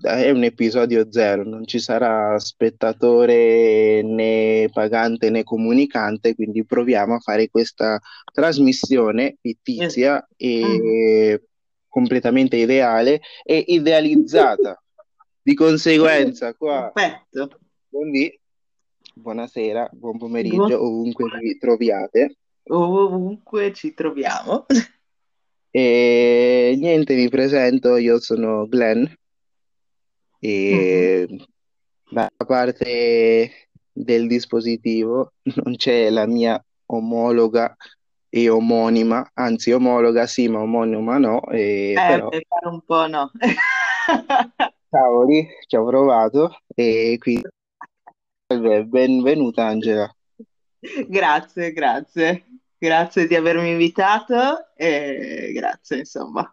È un episodio zero, non ci sarà spettatore né pagante né comunicante, quindi proviamo a fare questa trasmissione fittizia e completamente irreale e idealizzata. Di conseguenza, qua. Perfetto. Buonasera, buon pomeriggio, ovunque vi troviate. Ovunque ci troviamo. E niente, mi presento, io sono Glenn. E da parte del dispositivo non c'è la mia omologa e omonima, anzi omologa sì, ma omonima no. Però... per fare un po' no. Cavoli, ci ho provato e quindi benvenuta Angela. Grazie di avermi invitato e grazie insomma.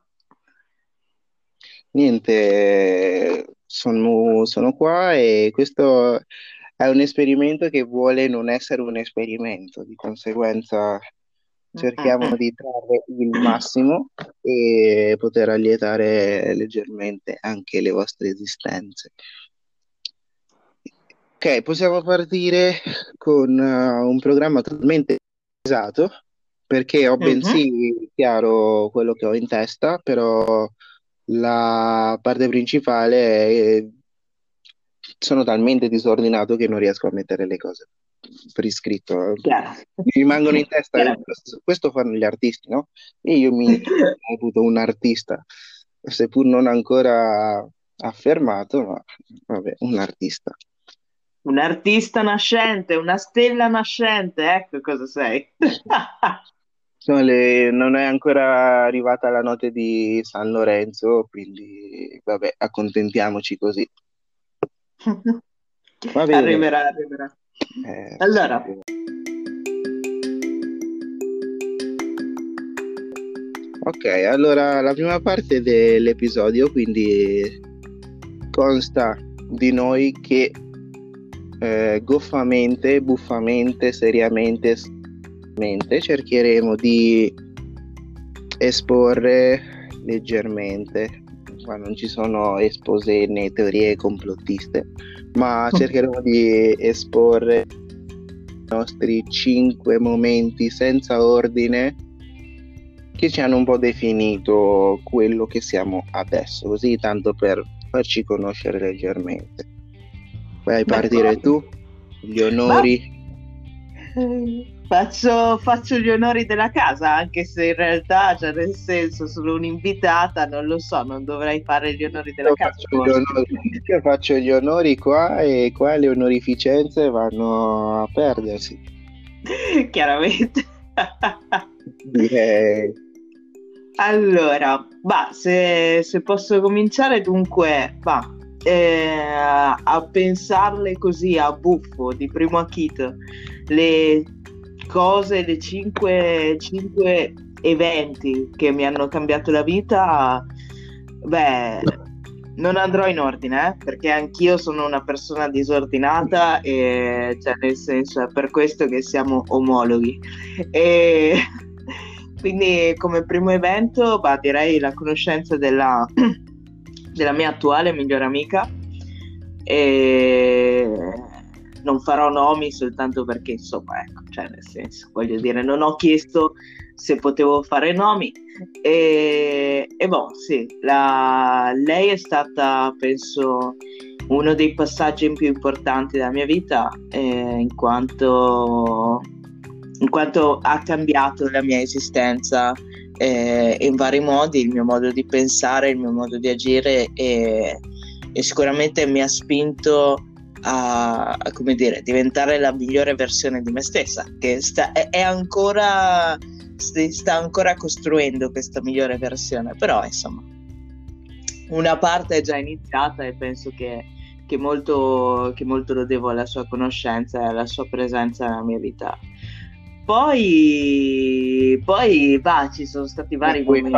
Niente, sono qua e questo è un esperimento che vuole non essere un esperimento, di conseguenza cerchiamo di trarre il massimo e poter allietare leggermente anche le vostre esistenze. Ok, possiamo partire con un programma totalmente pesato, perché ho bensì chiaro quello che ho in testa, però... la parte principale è... sono talmente disordinato che non riesco a mettere le cose per iscritto. Chiaro. Mi rimangono in testa. Chiaro. Questo fanno gli artisti, no? E io mi ho avuto un artista, seppur non ancora affermato, ma vabbè, un artista. Un artista nascente, una stella nascente, ecco cosa sei. Non è ancora arrivata la notte di San Lorenzo, quindi vabbè, accontentiamoci così. Va bene. Arriverà. Allora. Ok, allora la prima parte dell'episodio quindi consta di noi che goffamente, buffamente, seriamente... cercheremo di esporre leggermente, ma non ci sono espose né teorie complottiste, ma cercheremo di esporre i nostri 5 momenti senza ordine che ci hanno un po' definito quello che siamo adesso, così tanto per farci conoscere leggermente. Vai a partire tu, gli onori. Faccio gli onori della casa, anche se in realtà, cioè nel senso, sono un'invitata, non lo so, non dovrei fare gli onori della casa. Io faccio gli onori qua e qua le onorificenze vanno a perdersi. Chiaramente. Direi. Allora, se posso cominciare, dunque, a pensarle così a buffo, di primo acchito, le 5 eventi che mi hanno cambiato la vita, non andrò in ordine, perché anch'io sono una persona disordinata e, cioè, nel senso, è per questo che siamo omologhi. E quindi come primo evento direi la conoscenza della mia attuale migliore amica, e non farò nomi soltanto perché, insomma, ecco, cioè nel senso, voglio dire, non ho chiesto se potevo fare nomi lei è stata, penso, uno dei passaggi più importanti della mia vita, in quanto ha cambiato la mia esistenza in vari modi, il mio modo di pensare, il mio modo di agire e sicuramente mi ha spinto a come dire, diventare la migliore versione di me stessa, che si sta ancora costruendo questa migliore versione, però insomma una parte è già iniziata e penso che molto lo devo alla sua conoscenza e alla sua presenza nella mia vita. Poi ci sono stati vari momenti.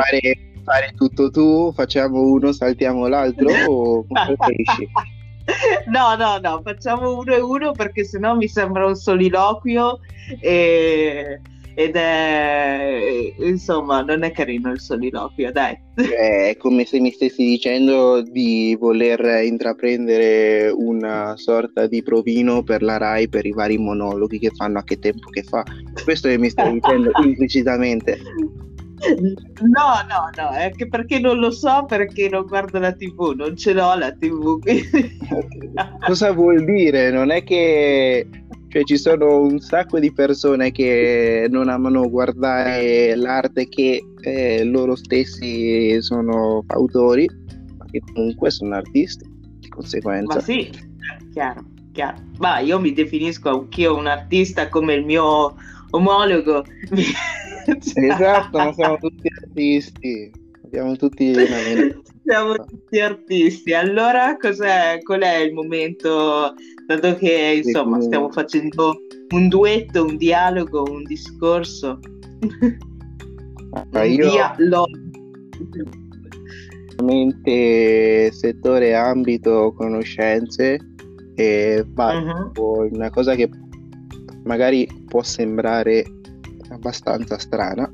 Fare tutto tu, facciamo uno, saltiamo l'altro o preferisci? No, facciamo uno e uno, perché sennò mi sembra un soliloquio e ed è, insomma, non è carino il soliloquio, dai. È come se mi stessi dicendo di voler intraprendere una sorta di provino per la Rai per i vari monologhi che fanno a Che tempo che fa. Questo che mi stai dicendo implicitamente. No, è che perché non lo so, perché non guardo la TV, non ce l'ho la TV. Quindi... Cosa vuol dire? Non è che, cioè, ci sono un sacco di persone che non amano guardare l'arte che loro stessi sono autori, ma che comunque sono artisti di conseguenza. Ma sì, chiaro. Ma io mi definisco anch'io un artista come il mio omologo. Esatto, ma siamo tutti artisti, siamo tutti artisti. Allora qual è il momento, dato che insomma stiamo facendo un duetto, un dialogo, un discorso? Allora, settore, ambito, conoscenze, e una cosa che magari può sembrare abbastanza strana,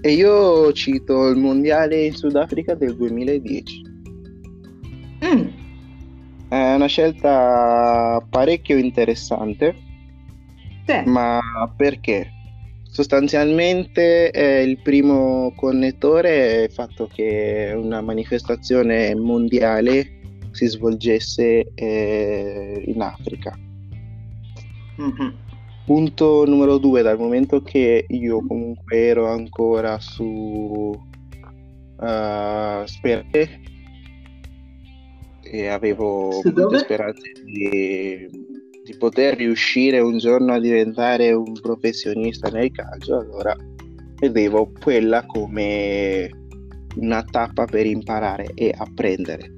e io cito il mondiale in Sudafrica del 2010. È una scelta parecchio interessante, ma perché sostanzialmente il primo connettore è il fatto che una manifestazione mondiale si svolgesse in Africa. Punto numero 2, dal momento che io comunque ero ancora su speranze, e avevo speranze di poter riuscire un giorno a diventare un professionista nel calcio, allora vedevo quella come una tappa per imparare e apprendere.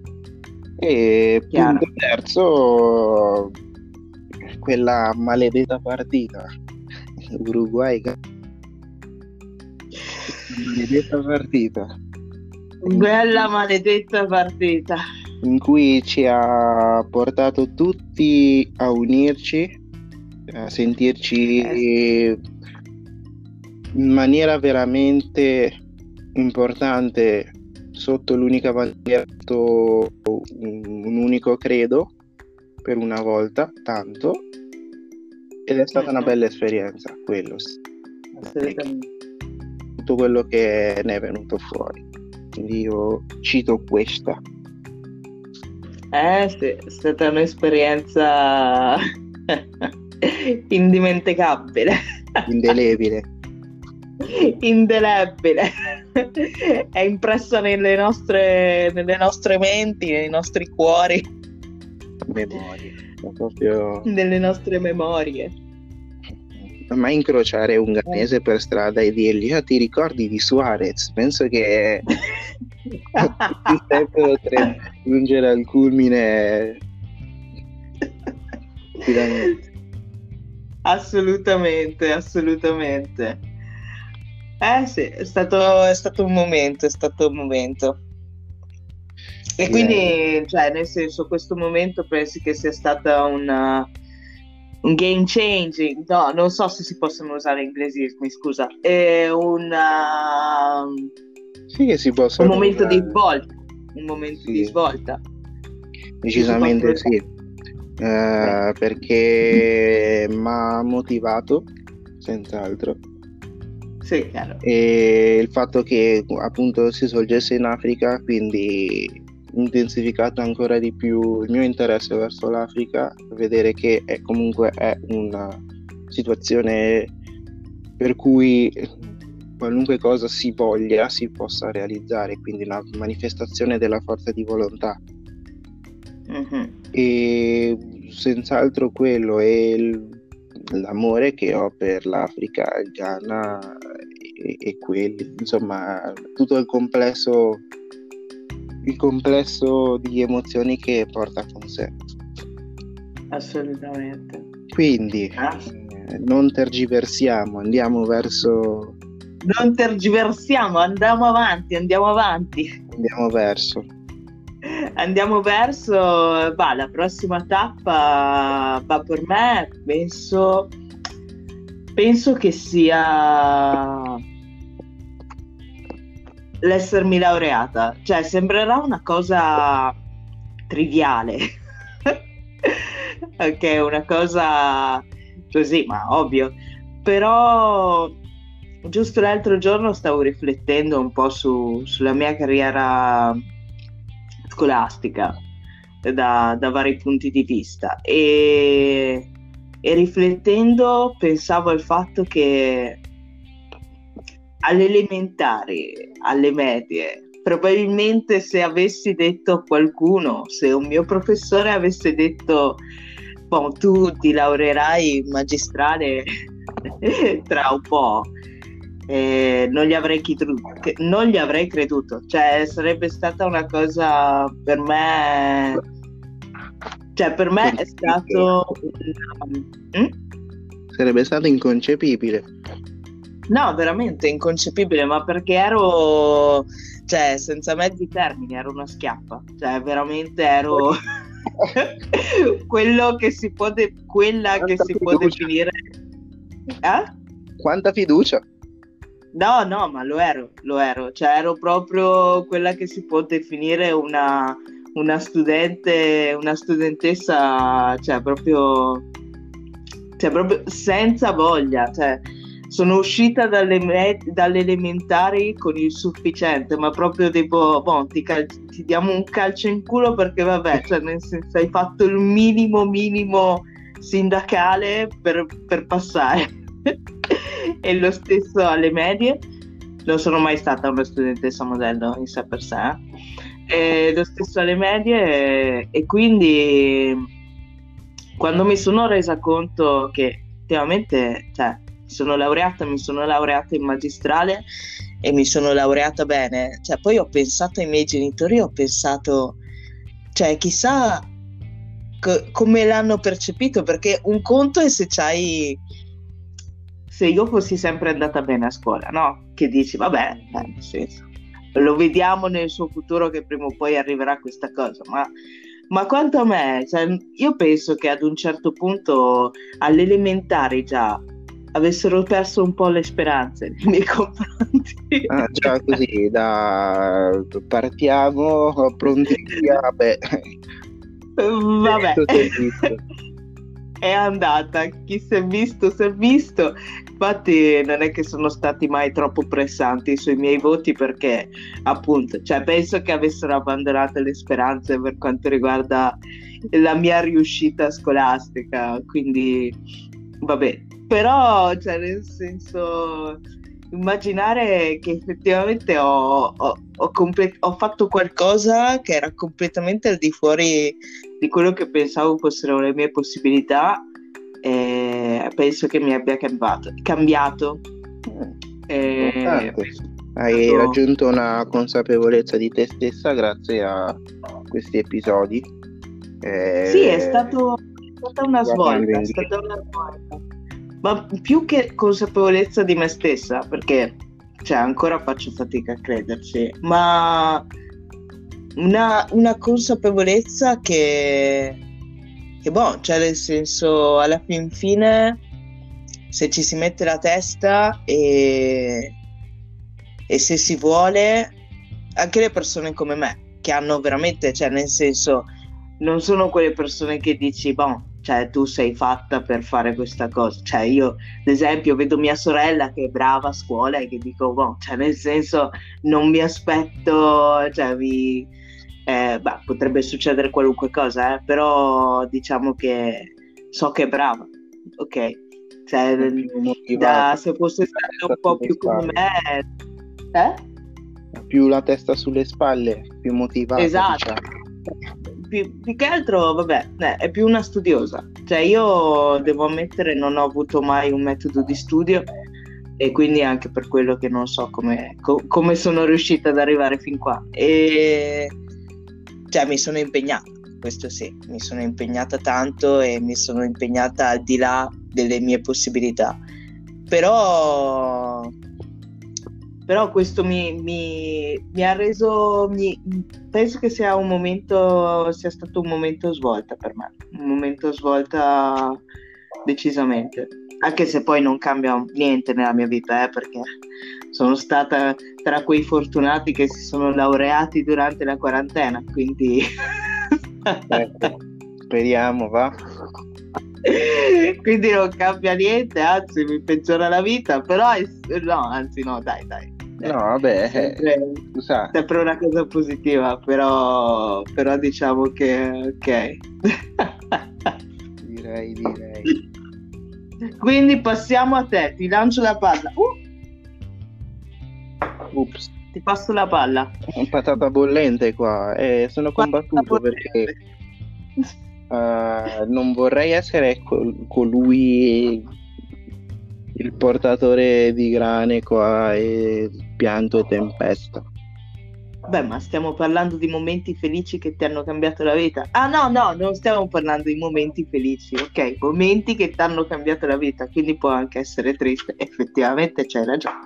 E chiaro. Punto terzo, quella maledetta partita Uruguay, maledetta partita in cui ci ha portato tutti a unirci, a sentirci in maniera veramente importante sotto l'unica bandiera, un unico credo per una volta tanto, ed è stata una bella esperienza, quello sì. Tutto quello che ne è venuto fuori, quindi io cito questa. Sì, è stata un'esperienza indimenticabile, indelebile, è impressa nelle nostre menti, nei nostri cuori, memorie, proprio nelle nostre memorie. Ma incrociare un ghanese per strada e dirgli: ti ricordi di Suarez? Penso che il tempo potrebbe giungere al culmine. Assolutamente. Sì, è stato un momento. E quindi, cioè, nel senso, questo momento pensi che sia stata un game changing, no, non so se si possono usare inglesismi, scusa, è un momento di svolta. Decisamente sì, perché m'ha motivato, senz'altro. Sì, chiaro. E il fatto che appunto si svolgesse in Africa, quindi intensificato ancora di più il mio interesse verso l'Africa, vedere che comunque è una situazione per cui qualunque cosa si voglia si possa realizzare, quindi una manifestazione della forza di volontà. E senz'altro quello è l'amore che ho per l'Africa, il Ghana e quelli, insomma, tutto il complesso di emozioni che porta con sé. Assolutamente. Quindi non tergiversiamo, andiamo avanti, andiamo verso. Va, la prossima tappa va per me, penso penso che sia l'essermi laureata, cioè sembrerà una cosa triviale ok, una cosa così, ma ovvio, però giusto l'altro giorno stavo riflettendo un po' sulla mia carriera scolastica da vari punti di vista e riflettendo pensavo al fatto che alle elementari, alle medie, probabilmente se avessi detto a qualcuno, se un mio professore avesse detto tu ti laureerai in magistrale tra un po', non gli avrei creduto, cioè sarebbe stata una cosa per me è stato sarebbe stato inconcepibile. No, veramente inconcepibile, ma perché ero, cioè, senza mezzi termini, ero una schiappa, cioè veramente ero quella che si può definire quanta fiducia. No, ma lo ero, cioè ero proprio quella che si può definire una studentessa, cioè proprio senza voglia, cioè sono uscita dalle elementari con il sufficiente, ma proprio tipo, ti diamo un calcio in culo perché vabbè, cioè nel senso hai fatto il minimo sindacale per passare e lo stesso alle medie. Non sono mai stata una studentessa modello in sé per sé, e lo stesso alle medie, e quindi quando mi sono resa conto che effettivamente, cioè, mi sono laureata in magistrale e mi sono laureata bene, cioè poi ho pensato ai miei genitori, ho pensato, cioè chissà come l'hanno percepito, perché un conto è se io fossi sempre andata bene a scuola, no? Che dici vabbè, nel senso, lo vediamo nel suo futuro che prima o poi arriverà questa cosa, ma quanto a me, cioè, io penso che ad un certo punto alle elementari già avessero perso un po' le speranze nei miei confronti. Già così, partiamo pronti via, vabbè. È andata, chi si è visto si è visto. Infatti non è che sono stati mai troppo pressanti sui miei voti, perché appunto, cioè, penso che avessero abbandonato le speranze per quanto riguarda la mia riuscita scolastica, quindi vabbè. Però, cioè, nel senso, immaginare che effettivamente ho fatto qualcosa che era completamente al di fuori di quello che pensavo fossero le mie possibilità, penso che mi abbia cambiato. Hai raggiunto una consapevolezza di te stessa grazie a questi episodi. Sì, è stata una svolta. Ma più che consapevolezza di me stessa, perché cioè, ancora faccio fatica a crederci, ma una consapevolezza che cioè nel senso, alla fin fine, se ci si mette la testa e se si vuole, anche le persone come me, che hanno veramente, cioè nel senso, non sono quelle persone che dici, cioè tu sei fatta per fare questa cosa, cioè io ad esempio vedo mia sorella che è brava a scuola e che dico cioè nel senso non mi aspetto, cioè potrebbe succedere qualunque cosa, però diciamo che so che è brava, ok, cioè se fosse stata un po' più come me, più la testa sulle spalle, più motivata, esatto, diciamo. Più che altro, è più una studiosa, cioè io devo ammettere non ho avuto mai un metodo di studio e quindi anche per quello che non so come sono riuscita ad arrivare fin qua, e cioè mi sono impegnata, questo sì, mi sono impegnata tanto e mi sono impegnata al di là delle mie possibilità, però questo mi ha reso, penso che sia stato un momento svolta per me, un momento svolta decisamente, anche se poi non cambia niente nella mia vita, perché sono stata tra quei fortunati che si sono laureati durante la quarantena, quindi speriamo, va. Quindi non cambia niente, anzi mi peggiora la vita, però dai. No, vabbè, sempre una cosa positiva, però diciamo che ok. Direi. Quindi passiamo a te, ti lancio la palla. Ups. Ti passo la palla. Patata bollente qua, sono combattuto perché non vorrei essere colui il portatore di grane qua e pianto e tempesta. Beh, ma stiamo parlando di momenti felici che ti hanno cambiato la vita. Ah no, non stiamo parlando di momenti felici, ok? Momenti che ti hanno cambiato la vita, quindi può anche essere triste. Effettivamente c'hai ragione.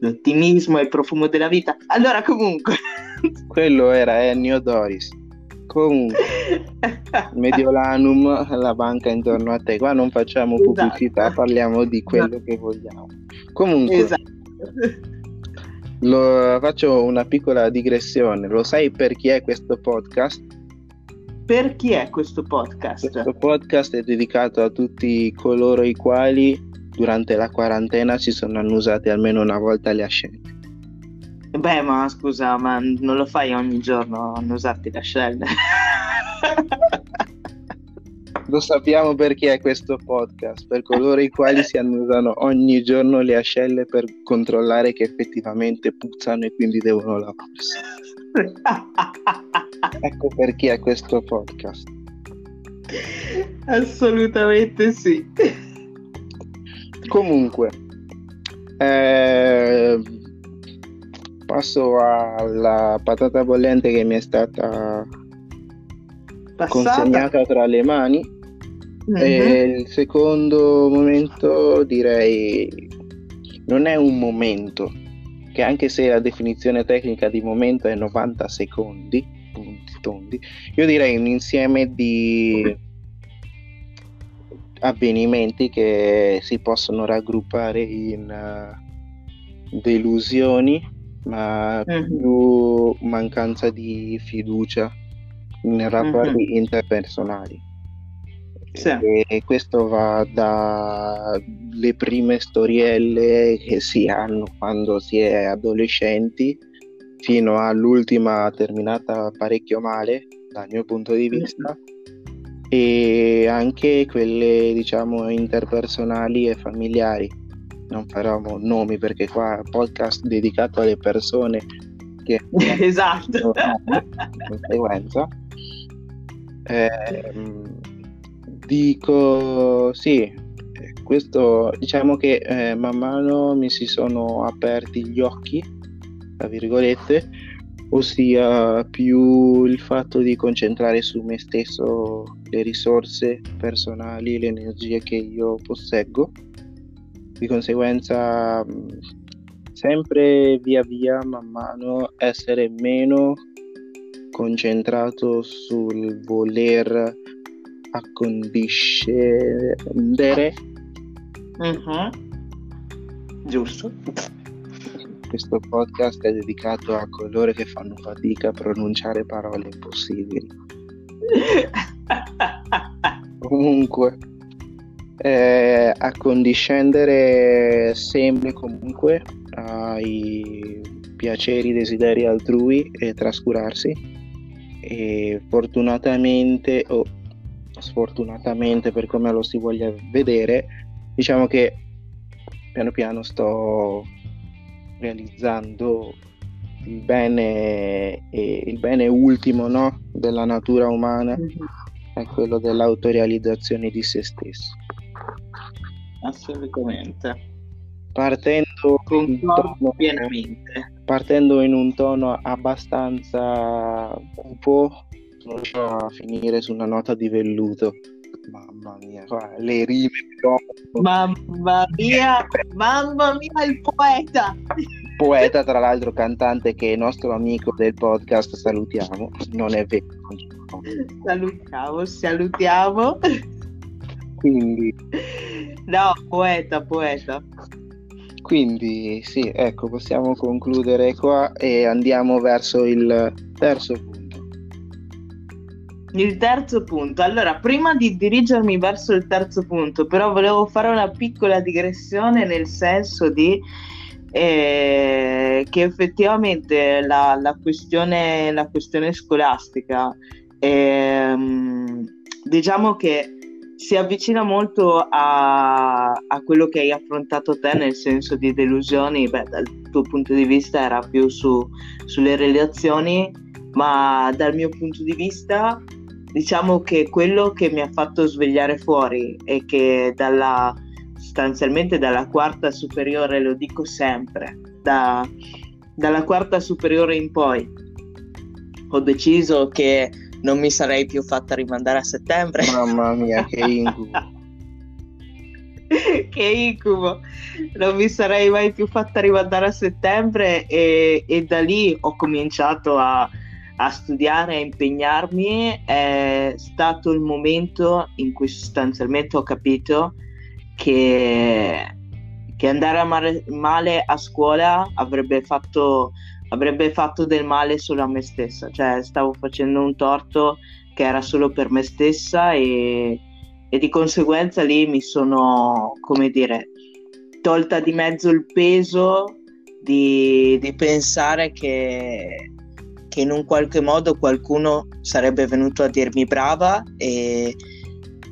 L'ottimismo è il profumo della vita. Allora, comunque... Quello era Ennio Doris. Comunque, Mediolanum, la banca intorno a te. Qua non facciamo pubblicità, parliamo di quello che vogliamo. Comunque... Esatto. Faccio una piccola digressione. Lo sai per chi è questo podcast? Per chi è questo podcast? Questo podcast è dedicato a tutti coloro i quali durante la quarantena si sono annusati almeno una volta le ascelle. Beh, ma scusa, ma non lo fai ogni giorno annusarti le ascelle? Lo sappiamo per chi è questo podcast, per coloro i quali si annusano ogni giorno le ascelle per controllare che effettivamente puzzano e quindi devono lavarsi. Ecco per chi è questo podcast. Assolutamente sì. Comunque, passo alla patata bollente che mi è stata consegnata tra le mani. E il secondo momento, direi, non è un momento, che anche se la definizione tecnica di momento è 90 secondi, punti tondi, io direi un insieme di avvenimenti che si possono raggruppare in delusioni, ma più mancanza di fiducia in rapporti interpersonali. Sì. E questo va dalle prime storielle che si hanno quando si è adolescenti fino all'ultima terminata parecchio male dal mio punto di vista, e anche quelle, diciamo, interpersonali e familiari. Non farò nomi perché qua è un podcast dedicato alle persone che esatto conseguenza. Dico sì, questo, diciamo che man mano mi si sono aperti gli occhi, tra virgolette, ossia più il fatto di concentrare su me stesso le risorse personali, le energie che io posseggo, di conseguenza sempre via via man mano essere meno concentrato sul voler accondiscendere. Giusto. Questo podcast è dedicato a coloro che fanno fatica a pronunciare parole impossibili. Comunque, accondiscendere sempre comunque ai piaceri, desideri altrui e trascurarsi. E fortunatamente o sfortunatamente, per come lo si voglia vedere, diciamo che piano piano sto realizzando il bene, e il bene ultimo, no, della natura umana è quello dell'autorealizzazione di se stesso. Assolutamente. Partendo in un tono abbastanza cupo, non riesco a finire su una nota di velluto. Mamma mia, le rime. Mamma mia, il poeta. Poeta, tra l'altro, cantante, che è nostro amico del podcast. Salutiamo. Non è vero. Salutiamo. Quindi no, poeta. Quindi sì, ecco, possiamo concludere qua e andiamo verso il terzo punto. Il terzo punto. Allora, prima di dirigermi verso il terzo punto, però volevo fare una piccola digressione, nel senso di che effettivamente la questione scolastica, diciamo che si avvicina molto a quello che hai affrontato te, nel senso di delusioni. Beh, dal tuo punto di vista era più sulle relazioni, ma dal mio punto di vista diciamo che quello che mi ha fatto svegliare fuori e che sostanzialmente dalla quarta superiore, lo dico sempre, dalla quarta superiore in poi ho deciso che non mi sarei più fatta rimandare a settembre. Mamma mia, che incubo. Che incubo. Non mi sarei mai più fatta rimandare a settembre e da lì ho cominciato a studiare, a impegnarmi. È stato il momento in cui sostanzialmente ho capito che andare male a scuola avrebbe fatto del male solo a me stessa, cioè stavo facendo un torto che era solo per me stessa e di conseguenza lì mi sono, come dire, tolta di mezzo il peso di pensare che in un qualche modo qualcuno sarebbe venuto a dirmi brava e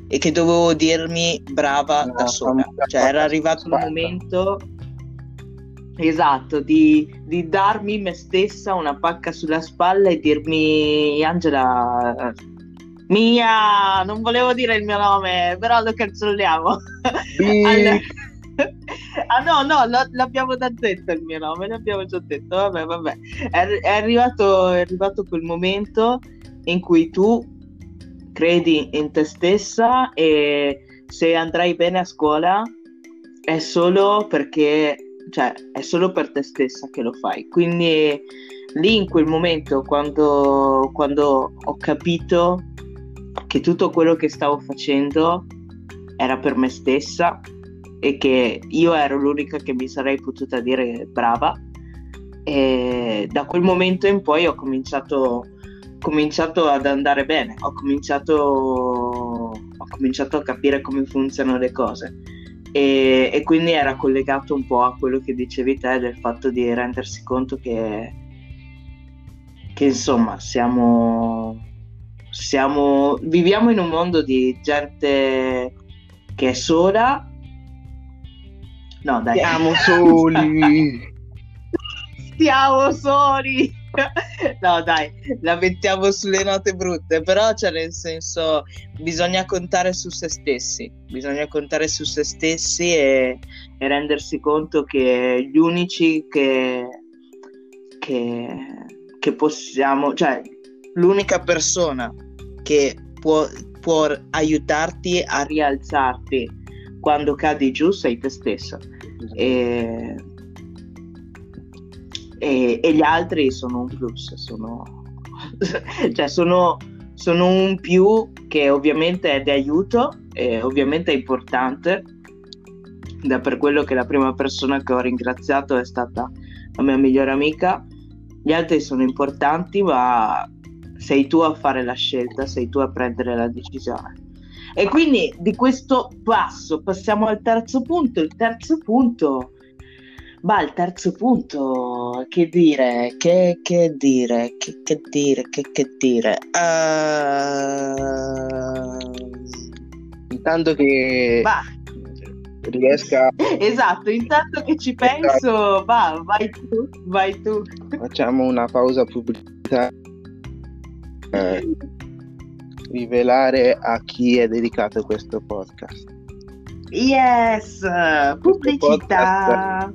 che dovevo dirmi brava da sola, cioè era arrivato il momento esatto di darmi me stessa una pacca sulla spalla e dirmi: Angela mia, non volevo dire il mio nome, però lo cancelliamo. Allora... ah no, l'abbiamo già detto il mio nome, l'abbiamo già detto, vabbè. È arrivato quel momento in cui tu credi in te stessa e se andrai bene a scuola è solo perché, cioè, è solo per te stessa che lo fai. Quindi lì, in quel momento, quando ho capito che tutto quello che stavo facendo era per me stessa e che io ero l'unica che mi sarei potuta dire brava, e da quel momento in poi ho cominciato ad andare bene, ho cominciato a capire come funzionano le cose e quindi era collegato un po' a quello che dicevi te, del fatto di rendersi conto che insomma viviamo in un mondo di gente che è sola, no dai, siamo soli no dai, la mettiamo sulle note brutte, però cioè, nel senso, bisogna contare su se stessi e rendersi conto che gli unici che possiamo, cioè l'unica persona che può aiutarti a rialzarti quando cadi giù sei te stessa. E gli altri sono un plus, sono un più che ovviamente è di aiuto, ovviamente è importante, ed è per quello che la prima persona che ho ringraziato è stata la mia migliore amica. Gli altri sono importanti, ma sei tu a fare la scelta, sei tu a prendere la decisione. E quindi di questo passo passiamo al terzo punto. Il terzo punto, che dire? Intanto che va. Riesca... Esatto, intanto che ci penso, vai tu. Facciamo una pausa pubblicità. Rivelare a chi è dedicato questo podcast. Yes, pubblicità.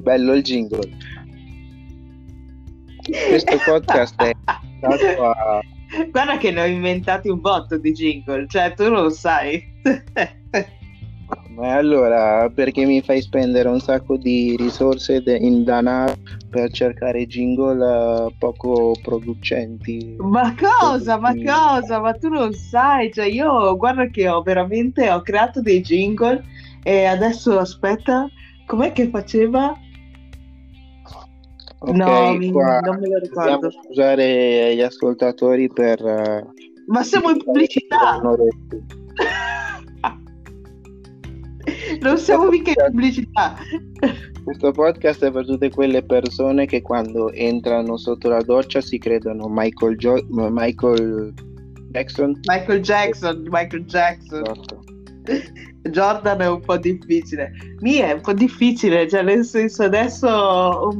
Bello il jingle. Questo podcast è stato a... Guarda che ne ho inventati un botto di jingle, cioè tu non lo sai. Ma allora, perché mi fai spendere un sacco di risorse in danaro per cercare jingle poco producenti? Ma cosa? Ma tu non sai, cioè io guarda che ho creato dei jingle e adesso aspetta, com'è che faceva? Okay, no, non me lo ricordo. Dobbiamo scusare gli ascoltatori per... Ma siamo in pubblicità! Non siamo mica in pubblicità. Questo podcast è per tutte quelle persone che quando entrano sotto la doccia si credono Michael Jackson. Esatto. Jordan è un po' difficile. Mi è un po' difficile, cioè nel senso adesso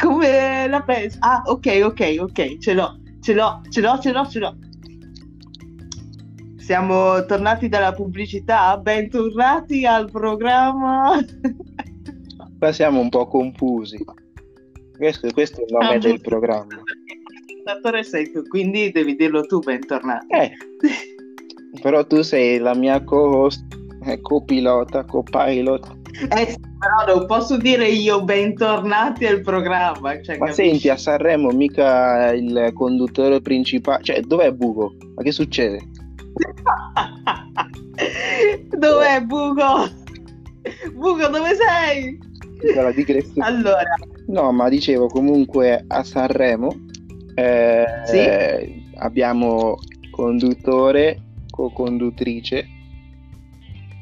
come la penso? Ah, ok, ce l'ho. Siamo tornati dalla pubblicità, bentornati al programma. Qua siamo un po' confusi. Questo è il nome del programma. L'ascoltatore sei tu, quindi devi dirlo tu, bentornato. Però tu sei la mia co-host, co-pilota. Sì, però non posso dire io bentornati al programma. Cioè, ma capisci? Senti, a Sanremo mica il conduttore principale... Cioè, dov'è Bugo? Ma che succede? Dov'è Bugo? Bugo, dove sei? Allora, no, ma dicevo comunque a Sanremo sì? Abbiamo conduttore, co-conduttrice.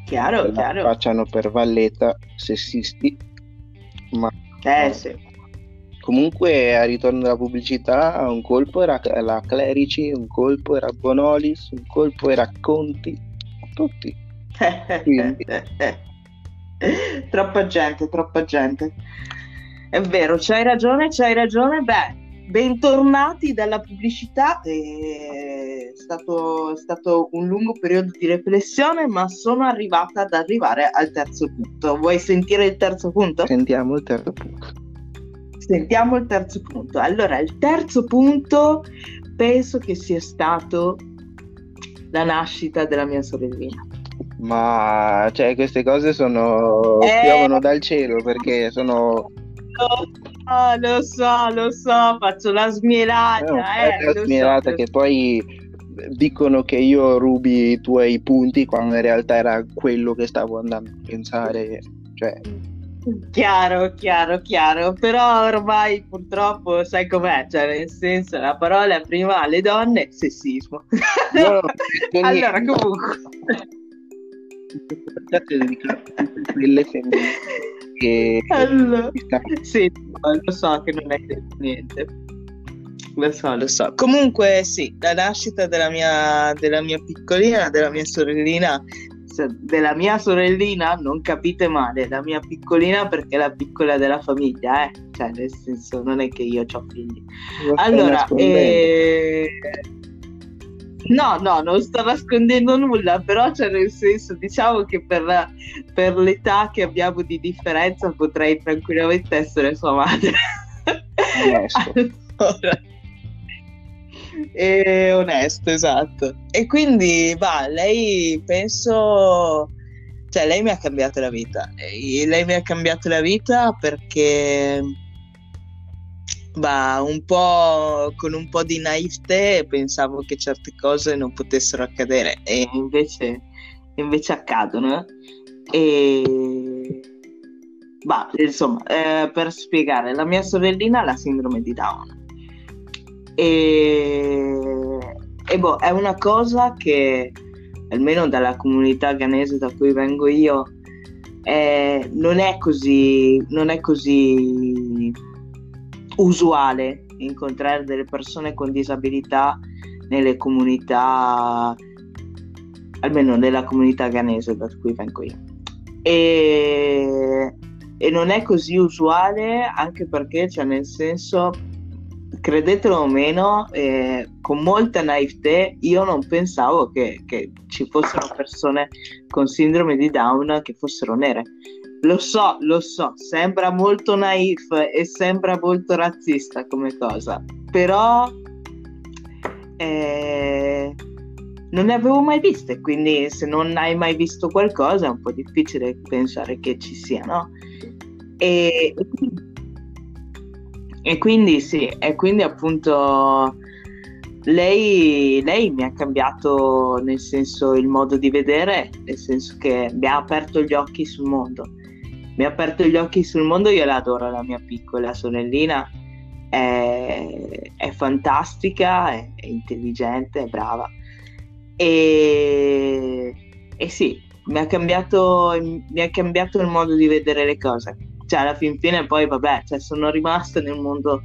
Chiaro. Facciano per valletta, sessisti. Ma sì. Comunque al ritorno della pubblicità un colpo era la Clerici, un colpo era Bonolis, un colpo era Conti, tutti. Troppa gente. È vero, c'hai ragione. Beh, bentornati dalla pubblicità. È stato un lungo periodo di riflessione, ma sono arrivata ad arrivare al terzo punto. Vuoi sentire il terzo punto? Sentiamo il terzo punto. Allora, il terzo punto penso che sia stato la nascita della mia sorellina. Ma cioè queste cose sono piovono dal cielo, perché sono... Lo so, faccio la smielata. La smielata, che poi dicono che io rubi i tuoi punti quando in realtà era quello che stavo andando a pensare, cioè... Chiaro, però ormai purtroppo sai com'è, cioè nel senso la parola prima alle donne, sessismo. No, allora comunque allora, sì, lo so che non è niente, lo so. Comunque sì, la nascita della mia sorellina, non capite male, la mia piccolina, perché è la piccola della famiglia, cioè nel senso non è che io ho figli. Allora no, non sto nascondendo nulla, però cioè nel senso diciamo che per l'età che abbiamo di differenza potrei tranquillamente essere sua madre. Allora, e onesto, esatto. E quindi lei penso, cioè lei mi ha cambiato la vita. Lei mi ha cambiato la vita perché un po' con un po' di naivete pensavo che certe cose non potessero accadere e invece accadono. E insomma, per spiegare, la mia sorellina ha la sindrome di Down. E è una cosa che almeno dalla comunità ghanese da cui vengo io non è così usuale incontrare delle persone con disabilità nelle comunità, almeno nella comunità ghanese da cui vengo io, e non è così usuale anche perché, cioè nel senso, credetelo o meno, con molta naivete io non pensavo che ci fossero persone con sindrome di Down che fossero nere. Lo so, sembra molto naif e sembra molto razzista come cosa, però non ne avevo mai viste, quindi se non hai mai visto qualcosa è un po' difficile pensare che ci sia, no? E quindi appunto lei mi ha cambiato, nel senso, il modo di vedere, nel senso che mi ha aperto gli occhi sul mondo. Io la adoro, la mia piccola sorellina, è fantastica, è intelligente, è brava. E sì, mi ha cambiato il modo di vedere le cose. Cioè, alla fin fine poi, vabbè, cioè, sono rimasta nel mondo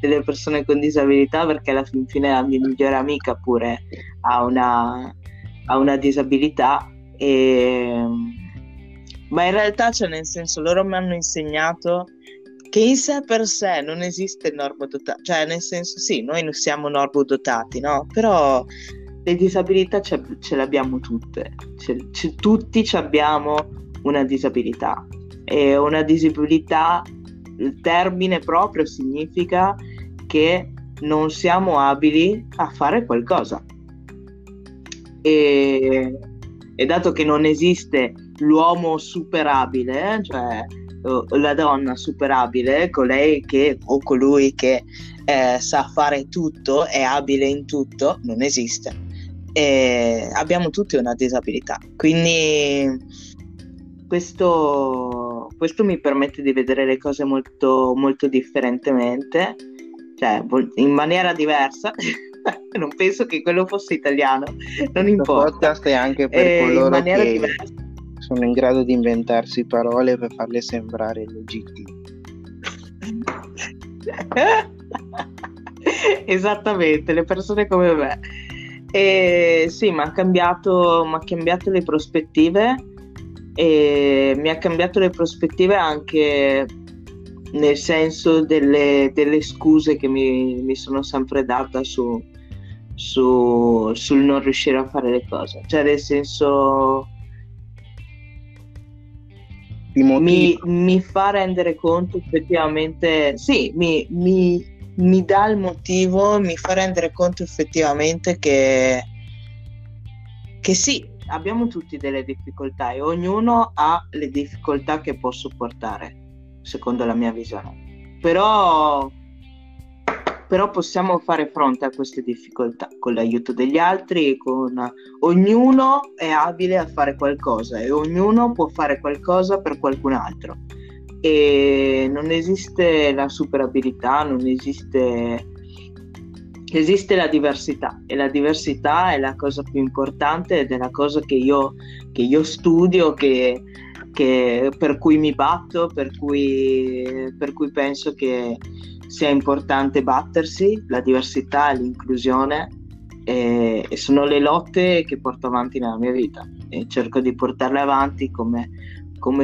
delle persone con disabilità perché alla fin fine la mia migliore amica pure ha una disabilità. Ma in realtà, cioè, nel senso, loro mi hanno insegnato che in sé per sé non esiste normodotato, cioè, nel senso, sì, noi non siamo normodotati, no? Però le disabilità ce l'abbiamo tutte, tutti abbiamo una disabilità, e una disabilità, il termine proprio significa che non siamo abili a fare qualcosa, e dato che non esiste l'uomo superabile, cioè la donna superabile, colei che o colui che sa fare tutto, è abile in tutto, non esiste. E abbiamo tutti una disabilità, quindi questo mi permette di vedere le cose molto, molto differentemente, cioè in maniera diversa. Non penso che quello fosse italiano, non importa. Podcast è anche per coloro che diversa. Sono in grado di inventarsi parole per farle sembrare legittime. Esattamente, le persone come me. E sì, mi ha cambiato le prospettive, e mi ha cambiato le prospettive anche nel senso delle scuse che mi sono sempre data sul non riuscire a fare le cose, cioè nel senso mi fa rendere conto effettivamente, sì, mi dà il motivo, mi fa rendere conto effettivamente che sì, abbiamo tutti delle difficoltà e ognuno ha le difficoltà che può sopportare, secondo la mia visione, però possiamo fare fronte a queste difficoltà con l'aiuto degli altri, ognuno è abile a fare qualcosa e ognuno può fare qualcosa per qualcun altro, e non esiste la superabilità, esiste la diversità, e la diversità è la cosa più importante ed è la cosa che io studio, che per cui mi batto, per cui penso che sia importante battersi, la diversità, l'inclusione, e sono le lotte che porto avanti nella mia vita e cerco di portarle avanti come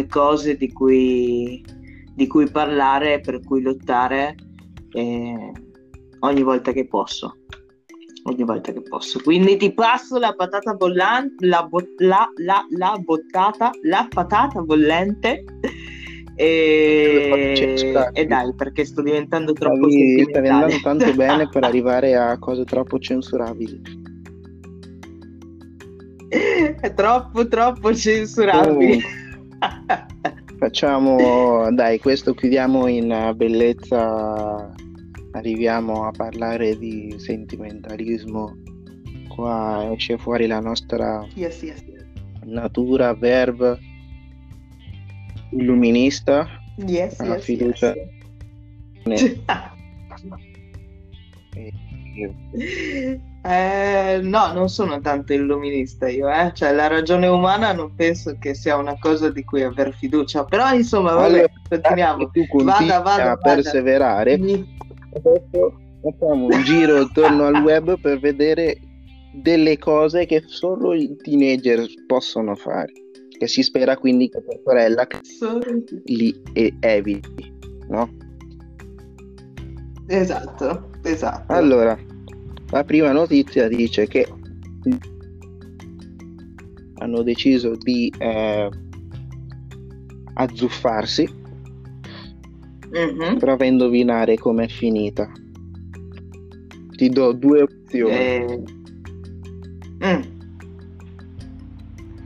cose di cui parlare, per cui lottare ogni volta che posso. Quindi ti passo la patata bollante, la patata bollente. E dai, perché sto diventando troppo sentimentale. Stai andando tanto bene per arrivare a cose troppo censurabili. È troppo censurabili. Facciamo, dai, questo chiudiamo in bellezza. Arriviamo a parlare di sentimentalismo, qua esce fuori la nostra yes. natura verve illuminista, la fiducia. Yes. No, non sono tanto illuminista io, cioè la ragione umana non penso che sia una cosa di cui aver fiducia, però insomma, vabbè, continuiamo. Tu continui a perseverare. Adesso facciamo un giro attorno al web per vedere delle cose che solo i teenager possono fare, che si spera quindi che tua sorella li eviti, no? Esatto. Allora, la prima notizia dice che hanno deciso di azzuffarsi. Mm-hmm. Prova a indovinare com'è finita. Ti do due opzioni.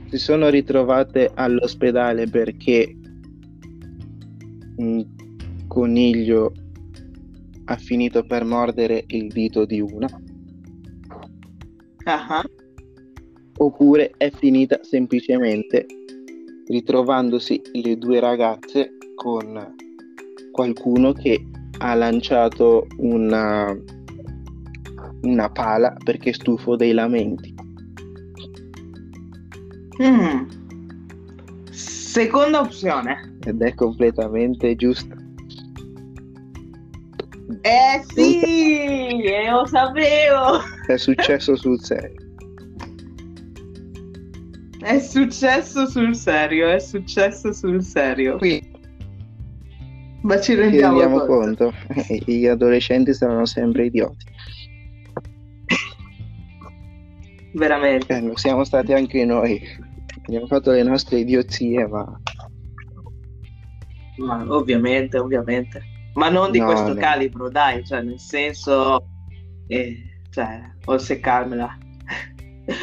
si sono ritrovate all'ospedale perché un coniglio ha finito per mordere il dito di una, oppure è finita semplicemente ritrovandosi le due ragazze con qualcuno che ha lanciato una pala perché è stufo dei lamenti. Seconda opzione. Ed è completamente giusta. Sì, lo sapevo. È successo sul serio. È successo sul serio. Quindi, ma ci rendiamo conto. Gli adolescenti saranno sempre idioti. Veramente. Lo siamo stati anche noi. Abbiamo fatto le nostre idiozie, ma ovviamente. Ma non di questo calibro, dai, cioè nel senso, o seccarmela.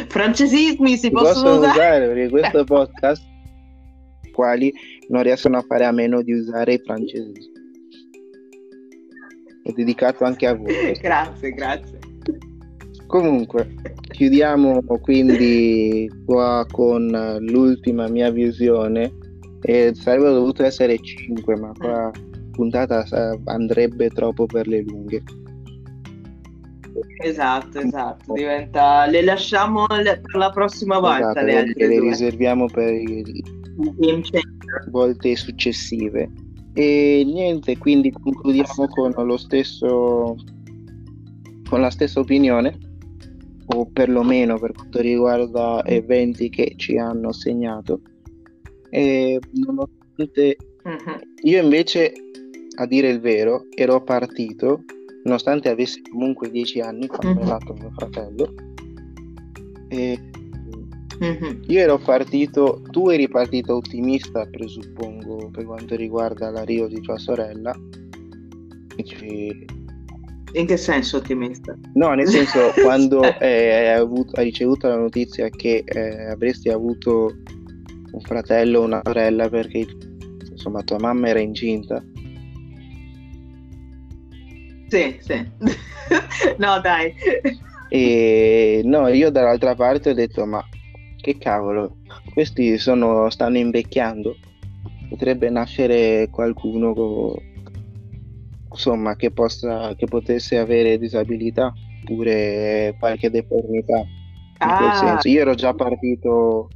Francesismi si possono usare perché questo podcast quali non riescono a fare a meno di usare i francesismi. È dedicato anche a voi. Grazie. Comunque, chiudiamo quindi qua con l'ultima mia visione. Sarebbero dovuto essere 5, ma qua puntata andrebbe troppo per le lunghe. Esatto, diventa... le lasciamo per la prossima volta, le altre le due. Riserviamo per le volte successive. E niente, quindi concludiamo con lo stesso, con la stessa opinione, o perlomeno per quanto riguarda eventi che ci hanno segnato. E nonostante io invece, a dire il vero, ero partito, nonostante avessi comunque 10 anni quando è nato mio fratello, e io ero partito, tu eri partito ottimista, presuppongo, per quanto riguarda l'arrivo di tua sorella. In che senso ottimista? No, nel senso, quando hai ricevuto la notizia che avresti avuto un fratello o una sorella, perché insomma tua mamma era incinta. Sì. No, dai. E no, io dall'altra parte ho detto, ma che cavolo, questi stanno invecchiando, potrebbe nascere qualcuno insomma che potesse avere disabilità oppure qualche deformità, in quel senso. Io ero già partito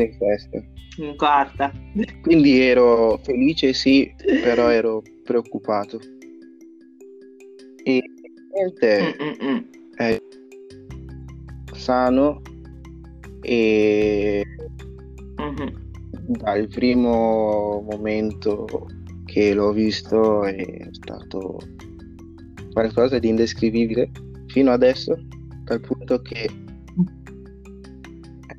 in festa, in quarta, quindi ero felice, sì, però ero preoccupato. E niente, è sano e dal primo momento che l'ho visto è stato qualcosa di indescrivibile fino adesso, dal punto che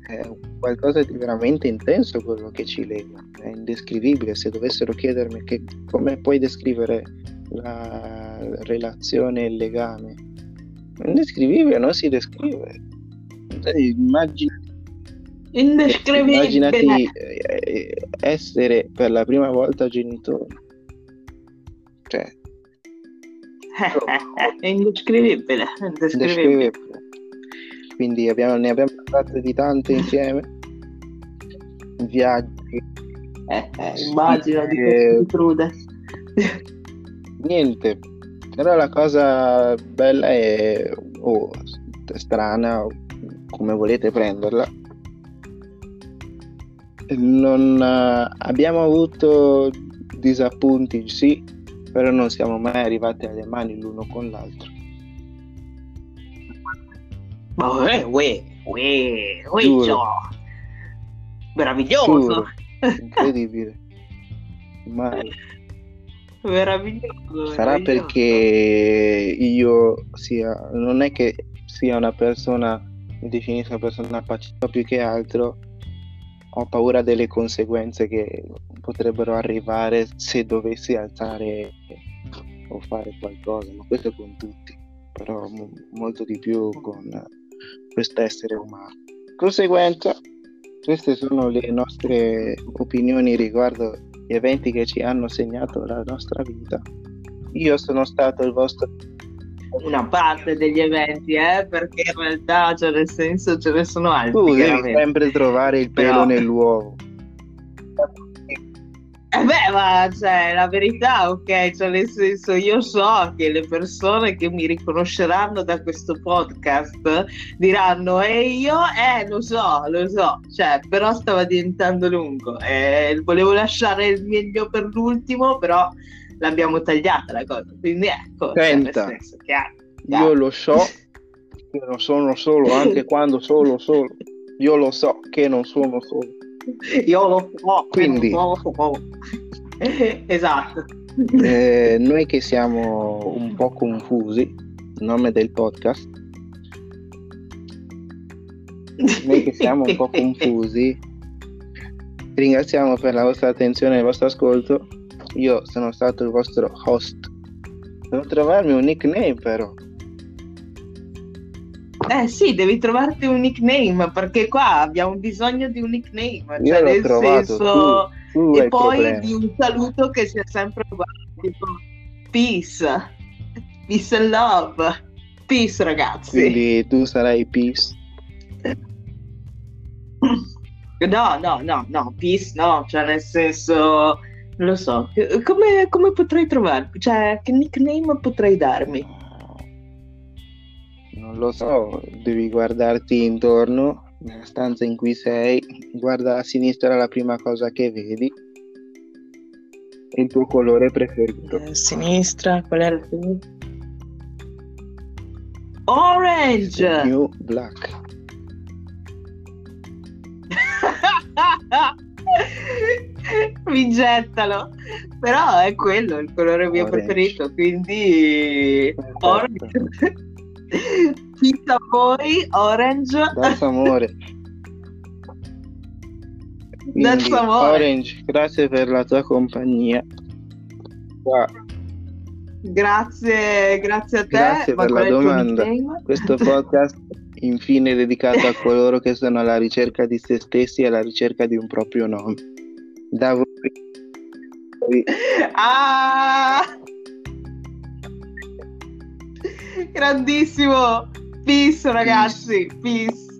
è qualcosa di veramente intenso quello che ci lega, è indescrivibile. Se dovessero chiedermi come puoi descrivere la relazione e il legame, indescrivibile, non si descrive. Immaginati essere per la prima volta genitore, cioè indescrivibile. Quindi ne abbiamo parlato di tante insieme, viaggi, immagino di questo crude. Niente, però la cosa bella è strana, come volete prenderla, non abbiamo avuto disappunti, sì, però non siamo mai arrivati alle mani l'uno con l'altro. Meraviglioso, giuro, incredibile. Ma meraviglioso, sarà perché io non è che sia una persona, mi definisco una persona pacifica, più che altro ho paura delle conseguenze che potrebbero arrivare se dovessi alzare o fare qualcosa, ma questo è con tutti, però molto di più con questo essere umano. conseguenza, queste sono le nostre opinioni riguardo gli eventi che ci hanno segnato la nostra vita. Io sono stato il vostro... Una parte degli eventi, perché in realtà, cioè nel senso, ce ne sono altri. Tu devi sempre trovare il pelo nell'uovo. Ma cioè, la verità, ok, cioè nel senso, io so che le persone che mi riconosceranno da questo podcast diranno lo so, cioè, però stava diventando lungo e volevo lasciare il meglio per l'ultimo, però l'abbiamo tagliata la cosa, quindi ecco. Senta, cioè, senso, chiaro. Io lo so che non sono solo, anche quando sono solo, io lo so che non sono solo. Io lo so, quindi esatto. Noi che siamo un po' confusi, il nome del podcast, noi che siamo un po' confusi, ringraziamo per la vostra attenzione e il vostro ascolto. Io sono stato il vostro host. Devo trovarmi un nickname, però. Sì, devi trovarti un nickname, perché qua abbiamo bisogno di un nickname, io cioè nel trovato, senso tu e poi problema. Di un saluto che sia sempre uguale, tipo peace and love, peace ragazzi. Quindi tu sarai peace? No, peace no, cioè nel senso, non lo so, come potrei trovarmi, cioè che nickname potrei darmi? Non lo so, devi guardarti intorno, nella stanza in cui sei, guarda a sinistra la prima cosa che vedi, il tuo colore preferito. Sinistra, qual è il tuo? Orange! New black. Mi gettalo, però è quello il colore mio orange. Preferito, quindi perfetto. Orange. Pizza voi, Orange. That's amore. Quindi, that's amore. Orange, grazie per la tua compagnia. Wow. Grazie a te. Grazie per la domanda. Questo podcast infine è dedicato a coloro che sono alla ricerca di se stessi e alla ricerca di un proprio nome. Da voi. Ah! Grandissimo, peace ragazzi, peace.